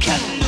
Can